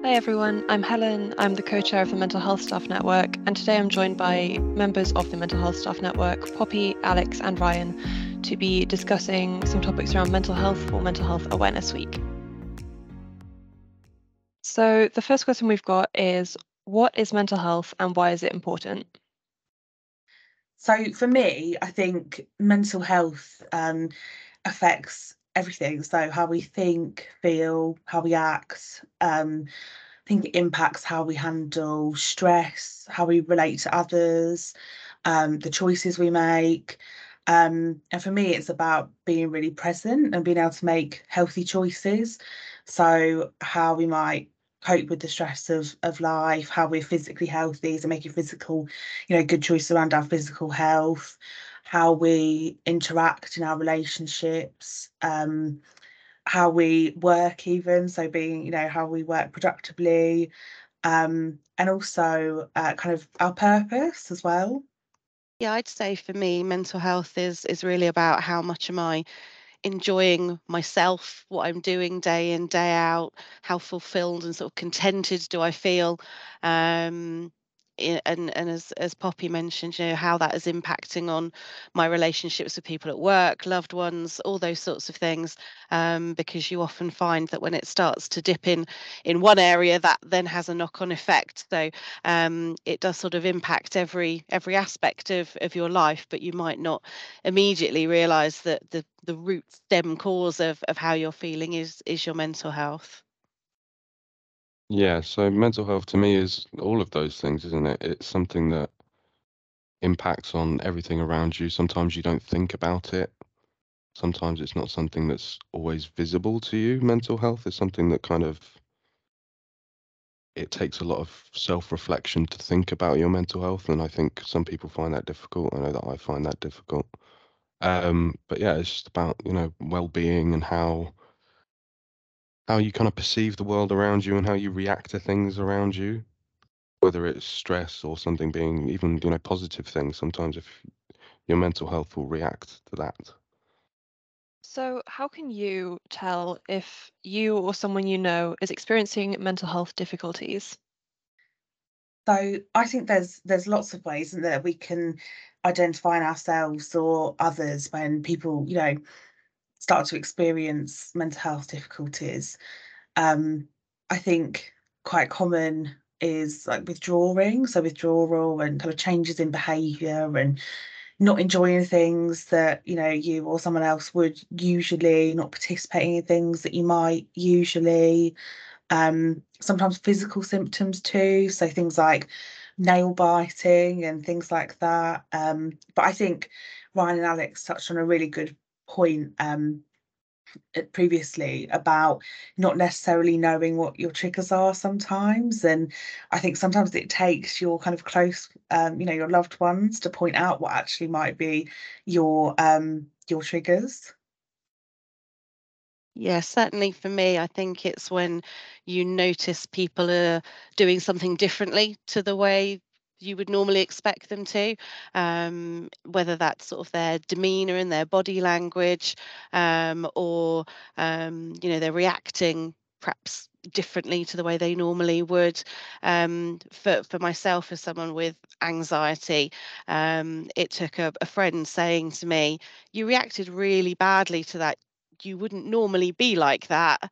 Hey everyone, I'm Helen, I'm the co-chair of the Mental Health Staff Network, and today I'm joined by members of the Mental Health Staff Network, Poppy, Alex and Ryan, to be discussing some topics around mental health for Mental Health Awareness Week. So the first question we've got is, what is mental health and why is it important? So for me, I think mental health affects everything. So how we think, feel, how we act. I think it impacts how we handle stress, how we relate to others, the choices we make. And for me, it's about being really present and being able to make healthy choices. So how we might cope with the stress of life, how we're physically healthy, so making physical, good choices around our physical health, how we interact in our relationships, how we work even, so being, how we work productively, and also kind of our purpose as well. Yeah, I'd say for me, mental health is really about how much am I enjoying myself, what I'm doing day in, day out, how fulfilled and sort of contented do I feel? And as Poppy mentioned, how that is impacting on my relationships with people at work, loved ones, all those sorts of things, because you often find that when it starts to dip in one area, that then has a knock-on effect. So it does sort of impact every aspect of your life, but you might not immediately realise that the root stem cause of how you're feeling is your mental health. Yeah, so mental health to me is all of those things, isn't it? It's something that impacts on everything around you. Sometimes you don't think about it. Sometimes it's not something that's always visible to you. Mental health is something that it takes a lot of self-reflection to think about your mental health. And I think some people find that difficult. I know that I find that difficult. But yeah, it's just about, well-being and how you kind of perceive the world around you and how you react to things around you, whether it's stress or something being even, positive things. Sometimes if your mental health will react to that. So how can you tell if you or someone you know is experiencing mental health difficulties? So I think there's lots of ways, isn't there, we can identify in ourselves or others when people, start to experience mental health difficulties. I think quite common is like withdrawal and kind of changes in behaviour and not enjoying things that you or someone else would usually, not participating in things that you might usually. Sometimes physical symptoms too, so things like nail biting and things like that. But I think Ryan and Alex touched on a really good point previously about not necessarily knowing what your triggers are sometimes, and I think sometimes it takes your kind of close your loved ones to point out what actually might be your triggers. Yeah, certainly for me, I think it's when you notice people are doing something differently to the way you would normally expect them to, whether that's sort of their demeanour and their body language, or they're reacting perhaps differently to the way they normally would. For myself, as someone with anxiety, it took a friend saying to me, "You reacted really badly to that. You wouldn't normally be like that.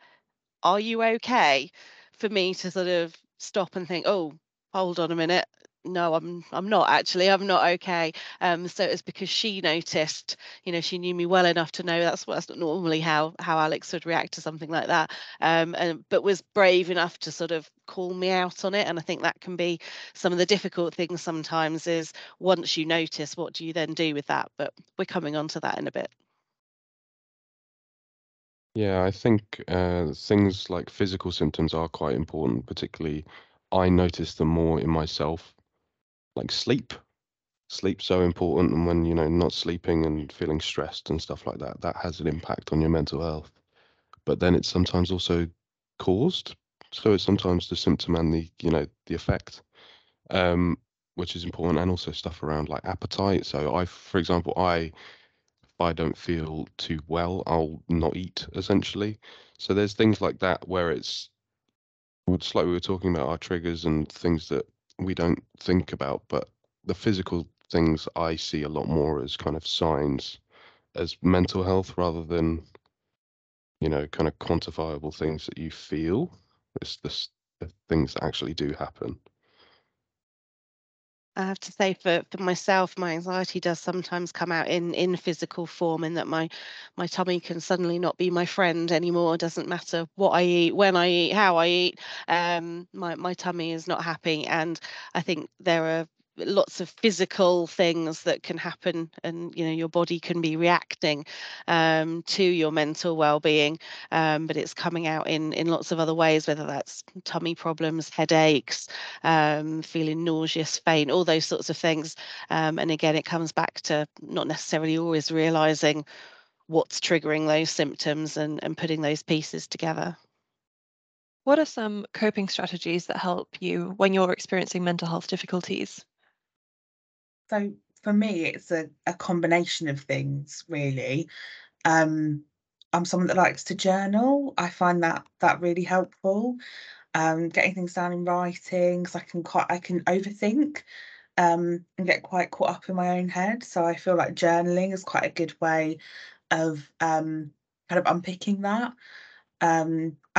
Are you okay?" For me to sort of stop and think, "Oh, hold on a minute. No, I'm not actually. I'm not okay." So it's because she noticed, she knew me well enough to know that's not normally how Alex would react to something like that. But was brave enough to sort of call me out on it. And I think that can be some of the difficult things sometimes, is once you notice, what do you then do with that? But we're coming on to that in a bit. Yeah, I think things like physical symptoms are quite important. Particularly, I notice them more in myself. Like sleep's so important, and when not sleeping and feeling stressed and stuff like that has an impact on your mental health. But then it's sometimes also caused, so it's sometimes the symptom and the effect, which is important. And also stuff around like appetite. So if I don't feel too well, I'll not eat essentially. So there's things like that where it's It's like we were talking about our triggers and things that we don't think about, but the physical things I see a lot more as kind of signs as mental health rather than, you know, kind of quantifiable things that you feel. It's the things that actually do happen. I have to say for myself, my anxiety does sometimes come out in physical form, in that my tummy can suddenly not be my friend anymore. It doesn't matter what I eat, when I eat, how I eat. My tummy is not happy. And I think there are lots of physical things that can happen, and you know, your body can be reacting to your mental well-being, but it's coming out in lots of other ways, whether that's tummy problems, headaches, feeling nauseous, faint, all those sorts of things. And again, it comes back to not necessarily always realizing what's triggering those symptoms and putting those pieces together. What are some coping strategies that help you when you're experiencing mental health difficulties? So for me, it's a combination of things, really. I'm someone that likes to journal. I find that really helpful. Getting things down in writing, because I can overthink and get quite caught up in my own head. So I feel like journaling is quite a good way of kind of unpicking that.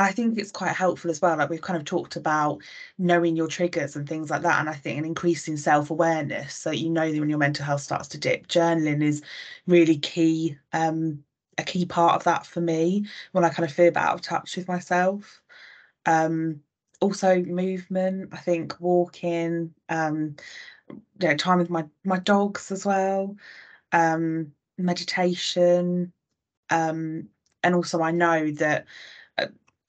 I think it's quite helpful as well, like we've kind of talked about, knowing your triggers and things like that, and I think an increasing self-awareness, so you know that when your mental health starts to dip, journaling is really key, a key part of that for me, when I kind of feel a bit out of touch with myself. Also movement, I think walking, you know, time with my dogs as well, meditation, and also I know that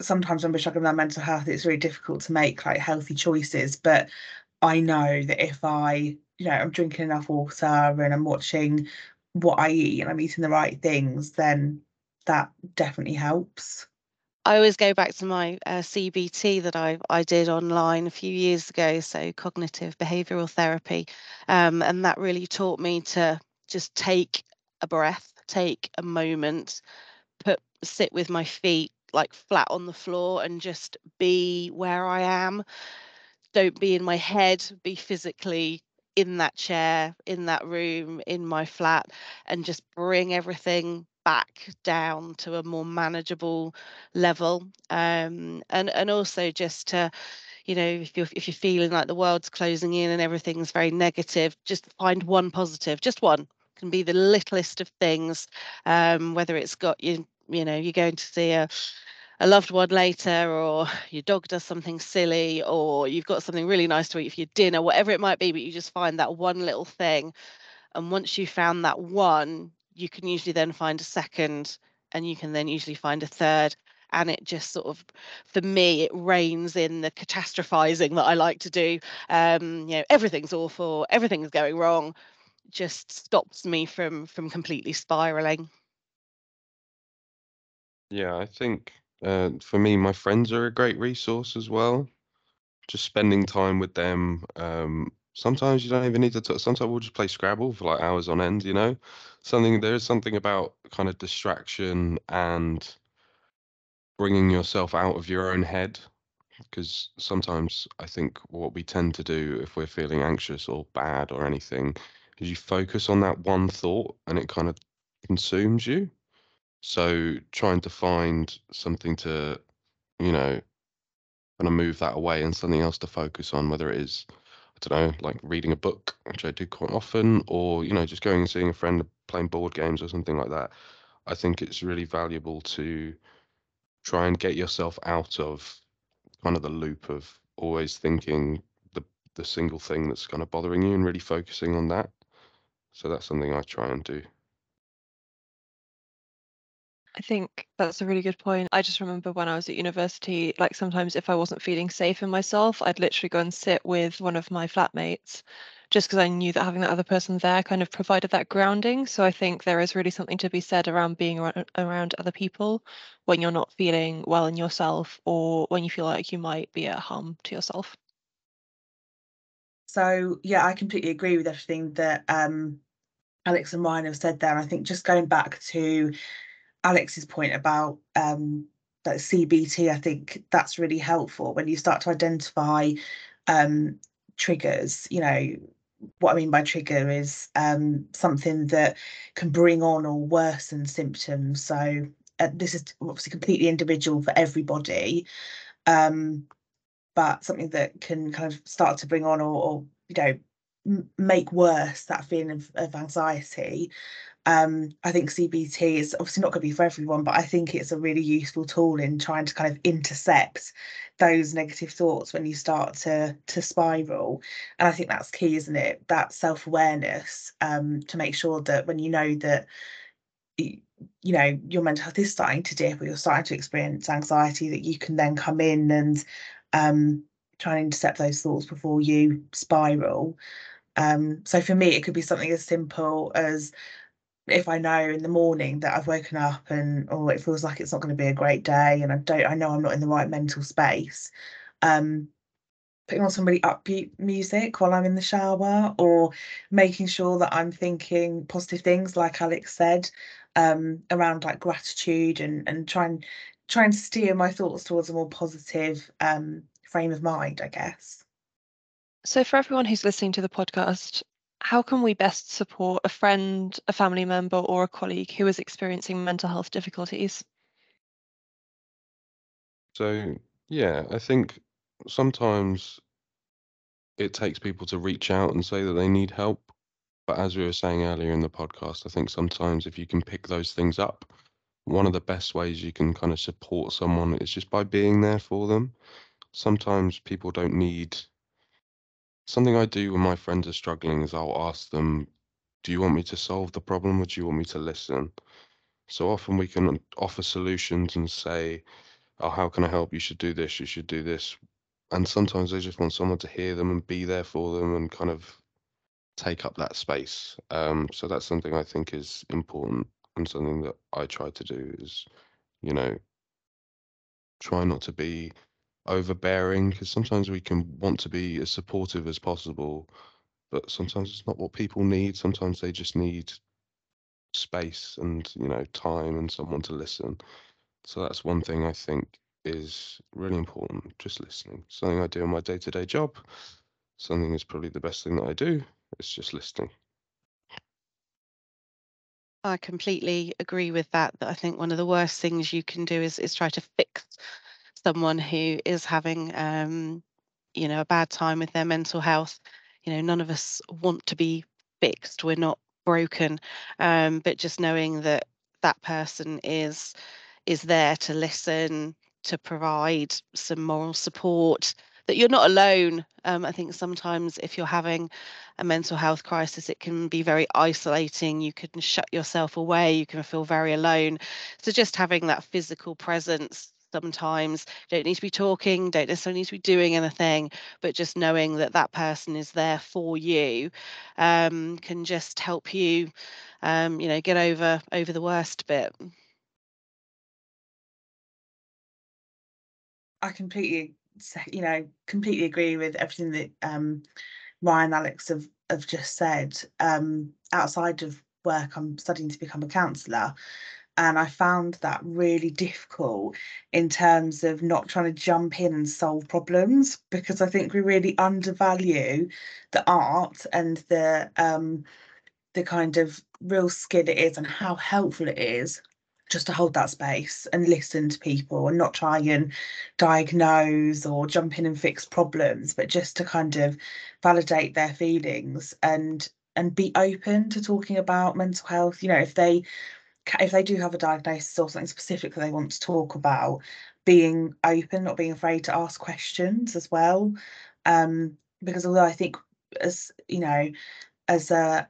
sometimes when we're struggling with our mental health, it's really difficult to make like healthy choices. But I know that if I, you know, I'm drinking enough water and I'm watching what I eat and I'm eating the right things, then that definitely helps. I always go back to my CBT that I did online a few years ago, so cognitive behavioural therapy. And that really taught me to just take a breath, take a moment, sit with my feet like flat on the floor and just be where I am. Don't be in my head, be physically in that chair, in that room, in my flat, and just bring everything back down to a more manageable level. And also just to, you know, if you're feeling like the world's closing in and everything's very negative, just find one positive, just one. Can be the littlest of things, whether it's got you, you know, you're going to see a loved one later, or your dog does something silly, or you've got something really nice to eat for your dinner, whatever it might be, but you just find that one little thing. And once you found that one, you can usually then find a second, and you can then usually find a third. And it just sort of, for me, it reins in the catastrophizing that I like to do. You know, everything's awful, everything's going wrong. Just stops me from completely spiraling. Yeah, I think for me, my friends are a great resource as well. Just spending time with them. Sometimes you don't even need to talk. Sometimes we'll just play Scrabble for like hours on end, you know. There is something about kind of distraction and bringing yourself out of your own head. Because sometimes I think what we tend to do if we're feeling anxious or bad or anything, you focus on that one thought and it kind of consumes you. So trying to find something to, you know, kind of move that away and something else to focus on, whether it is, I don't know, like reading a book, which I do quite often, or, you know, just going and seeing a friend, playing board games or something like that. I think it's really valuable to try and get yourself out of kind of the loop of always thinking the single thing that's kind of bothering you and really focusing on that. So that's something I try and do. I think that's a really good point. I just remember when I was at university, like sometimes if I wasn't feeling safe in myself, I'd literally go and sit with one of my flatmates, just because I knew that having that other person there kind of provided that grounding. So I think there is really something to be said around being around other people when you're not feeling well in yourself, or when you feel like you might be at harm to yourself. So, yeah, I completely agree with everything that Alex and Ryan have said there. And I think just going back to Alex's point about like CBT, I think that's really helpful when you start to identify triggers. You know, what I mean by trigger is something that can bring on or worsen symptoms. So this is obviously completely individual for everybody, but something that can kind of start to bring on or you know, make worse that feeling of anxiety. I think CBT is obviously not going to be for everyone, but I think it's a really useful tool in trying to kind of intercept those negative thoughts when you start to spiral. And I think that's key, isn't it? That self-awareness, to make sure that when you know that, you know, your mental health is starting to dip or you're starting to experience anxiety, that you can then come in and try and intercept those thoughts before you spiral. So for me, it could be something as simple as if I know in the morning that I've woken up and it feels like it's not going to be a great day and I know I'm not in the right mental space, putting on some really upbeat music while I'm in the shower, or making sure that I'm thinking positive things, like Alex said, around like gratitude, and try and steer my thoughts towards a more positive frame of mind, I guess. So for everyone who's listening to the podcast, how can we best support a friend, a family member, or a colleague who is experiencing mental health difficulties? So, yeah, I think sometimes it takes people to reach out and say that they need help. But as we were saying earlier in the podcast, I think sometimes if you can pick those things up, one of the best ways you can kind of support someone is just by being there for them. Sometimes people don't need... Something I do when my friends are struggling is I'll ask them, do you want me to solve the problem or do you want me to listen? So often we can offer solutions and say, oh, how can I help? You should do this, you should do this. And sometimes they just want someone to hear them and be there for them and kind of take up that space. So that's something I think is important, and something that I try to do is, you know, try not to be overbearing, because sometimes we can want to be as supportive as possible, but sometimes it's not what people need. Sometimes they just need space and, you know, time and someone to listen. So that's one thing I think is really important, just listening. Something I do in my day-to-day job, something is probably the best thing that I do, is just listening. I completely agree with that I think one of the worst things you can do is try to fix someone who is having you know, a bad time with their mental health. You know, none of us want to be fixed, we're not broken, but just knowing that that person is there to listen, to provide some moral support, that you're not alone. I think sometimes if you're having a mental health crisis, it can be very isolating. You can shut yourself away, you can feel very alone. So just having that physical presence, sometimes don't need to be talking, don't necessarily need to be doing anything, but just knowing that that person is there for you can just help you, you know, get over the worst bit. I completely agree with everything that Ryan and Alex have just said. Outside of work, I'm studying to become a counsellor, and I found that really difficult in terms of not trying to jump in and solve problems, because I think we really undervalue the art and the kind of real skill it is and how helpful it is just to hold that space and listen to people and not try and diagnose or jump in and fix problems, but just to kind of validate their feelings and be open to talking about mental health. You know, if they do have a diagnosis or something specific that they want to talk about, being open, not being afraid to ask questions as well, because although I think, as you know, as a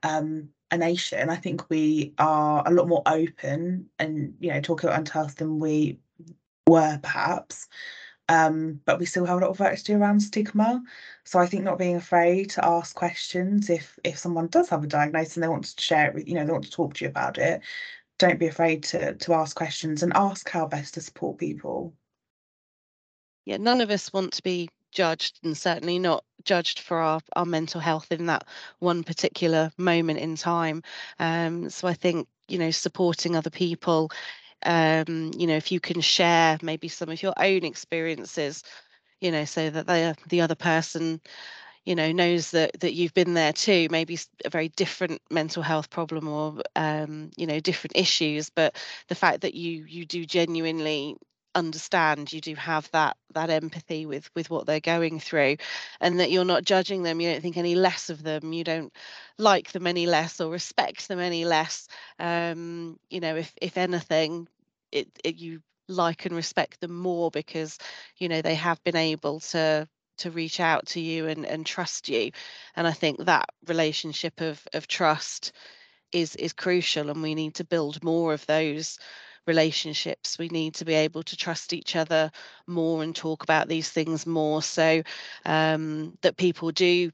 nation, I think we are a lot more open and, you know, talking about mental health than we were perhaps, but we still have a lot of work to do around stigma. So I think not being afraid to ask questions if someone does have a diagnosis and they want to share it with, you know, they want to talk to you about it. Don't be afraid to ask questions and ask how best to support people. Yeah, none of us want to be judged, and certainly not judged for our mental health in that one particular moment in time. So I think, you know, supporting other people You know, if you can share maybe some of your own experiences, you know, so that the other person, you know, knows that you've been there too. Maybe a very different mental health problem or, you know, different issues. But the fact that you do genuinely understand, you do have that empathy with what they're going through, and that you're not judging them, you don't think any less of them, you don't like them any less or respect them any less. You know, if anything, you like and respect them more because, you know, they have been able to reach out to you and trust you. And I think that relationship of trust is crucial, and we need to build more of those relationships. We need to be able to trust each other more and talk about these things more, so that people do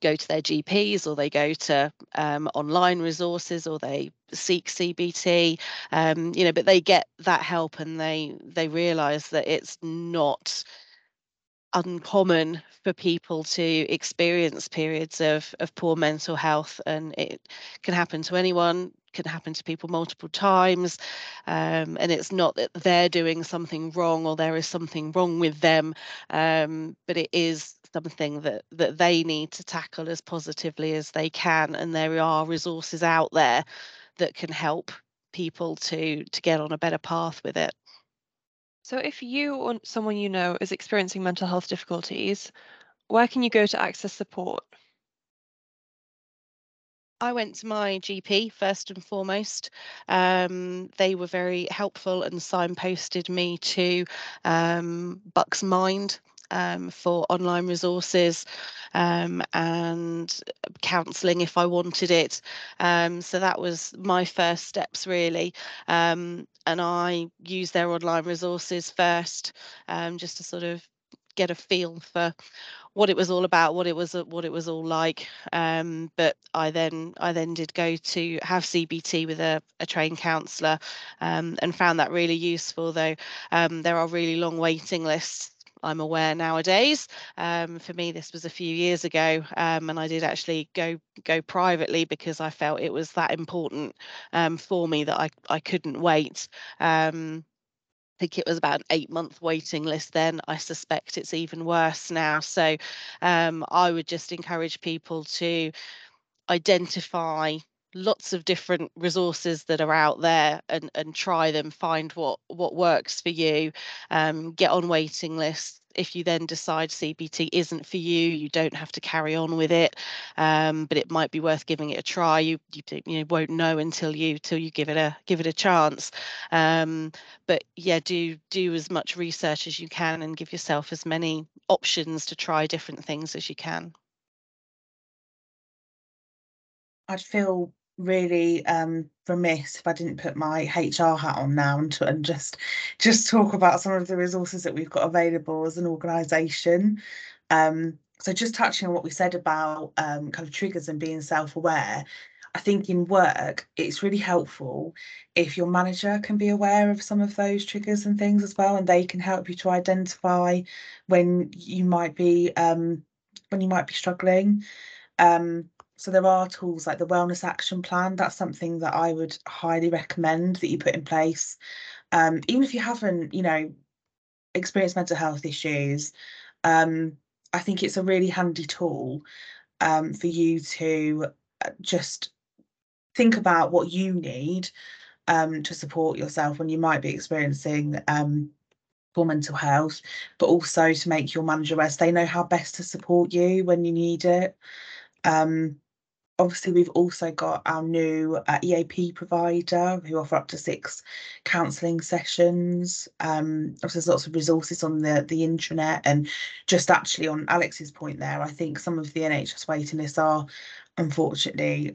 go to their GPs, or they go to online resources, or they seek CBT, you know, but they get that help, and they realize that it's not uncommon for people to experience periods of poor mental health, and it can happen to anyone, can happen to people multiple times, and it's not that they're doing something wrong or there is something wrong with them, but it is something that they need to tackle as positively as they can, and there are resources out there that can help people to get on a better path with it. So if you or someone you know is experiencing mental health difficulties, where can you go to access support? I went to my GP first and foremost. They were very helpful and signposted me to Bucks Mind for online resources and counselling if I wanted it. So that was my first steps really. And I used their online resources first, just to sort of get a feel for what it was all about, what it was all like. But I then did go to have CBT with a trained counsellor, and found that really useful. Though there are really long waiting lists, I'm aware, nowadays. For me, this was a few years ago, and I did actually go privately because I felt it was that important for me that I couldn't wait. I think it was about an 8-month waiting list then. I suspect it's even worse now. So I would just encourage people to identify lots of different resources that are out there and try them, find what works for you, get on waiting lists. If you then decide CBT isn't for you, you don't have to carry on with it, but it might be worth giving it a try. You won't know until you give it a chance. But yeah, do as much research as you can and give yourself as many options to try different things as you can. I'd feel really remiss if I didn't put my HR hat on now and just talk about some of the resources that we've got available as an organisation. So just touching on what we said about kind of triggers and being self-aware, I think in work it's really helpful if your manager can be aware of some of those triggers and things as well, and they can help you to identify when you might be struggling. So there are tools like the Wellness Action Plan. That's something that I would highly recommend that you put in place. Even if you haven't, you know, experienced mental health issues, I think it's a really handy tool for you to just think about what you need to support yourself when you might be experiencing poor mental health, but also to make your manager aware so they know how best to support you when you need it. Obviously, we've also got our new EAP provider who offer up to 6 counselling sessions. There's lots of resources on the intranet, and just actually on Alex's point there, I think some of the NHS waiting lists are unfortunately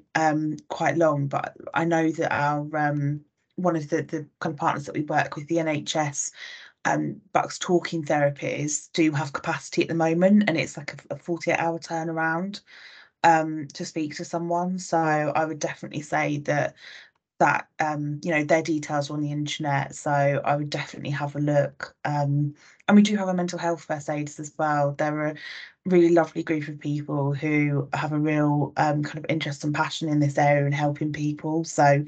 quite long, but I know that our one of the kind of partners that we work with, the NHS, Bucks Talking Therapies, do have capacity at the moment, and it's like a 48-hour turnaround to speak to someone. So I would definitely say that you know, their details are on the internet, so I would definitely have a look. And we do have a Mental Health First Aiders as well. They're a really lovely group of people who have a real kind of interest and passion in this area and helping people. So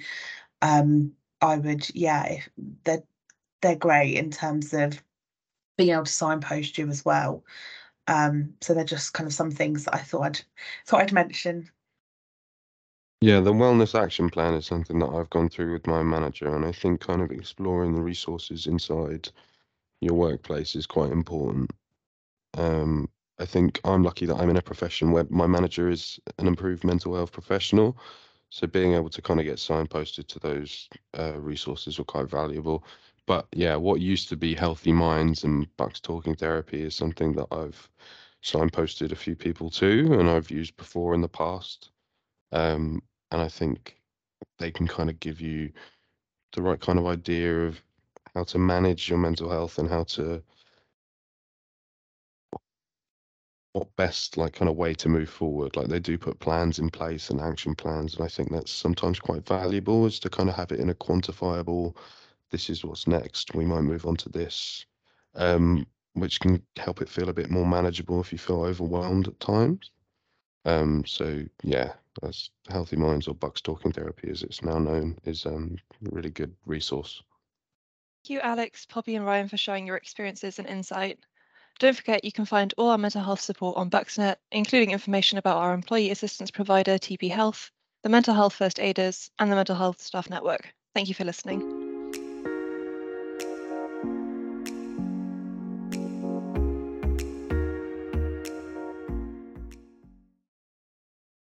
I would, yeah, they're great in terms of being able to signpost you as well. So they're just kind of some things that I thought I'd mention. Yeah, the Wellness Action Plan is something that I've gone through with my manager, and I think kind of exploring the resources inside your workplace is quite important. I think I'm lucky that I'm in a profession where my manager is an improved mental health professional, so being able to kind of get signposted to those resources were quite valuable. But yeah, what used to be Healthy Minds and Bucks Talking Therapy is something that I've signposted a few people to, and I've used before in the past. And I think they can kind of give you the right kind of idea of how to manage your mental health and how to, what best like kind of way to move forward. Like they do put plans in place and action plans, and I think that's sometimes quite valuable, is to kind of have it in a quantifiable, this is what's next, we might move on to this, which can help it feel a bit more manageable if you feel overwhelmed at times. So yeah, that's Healthy Minds or Bucks Talking Therapy, as it's now known, is a really good resource. Thank you, Alex, Poppy and Ryan, for sharing your experiences and insight. Don't forget you can find all our mental health support on BucksNet, including information about our employee assistance provider, TP Health, the Mental Health First Aiders, and the Mental Health Staff Network. Thank you for listening.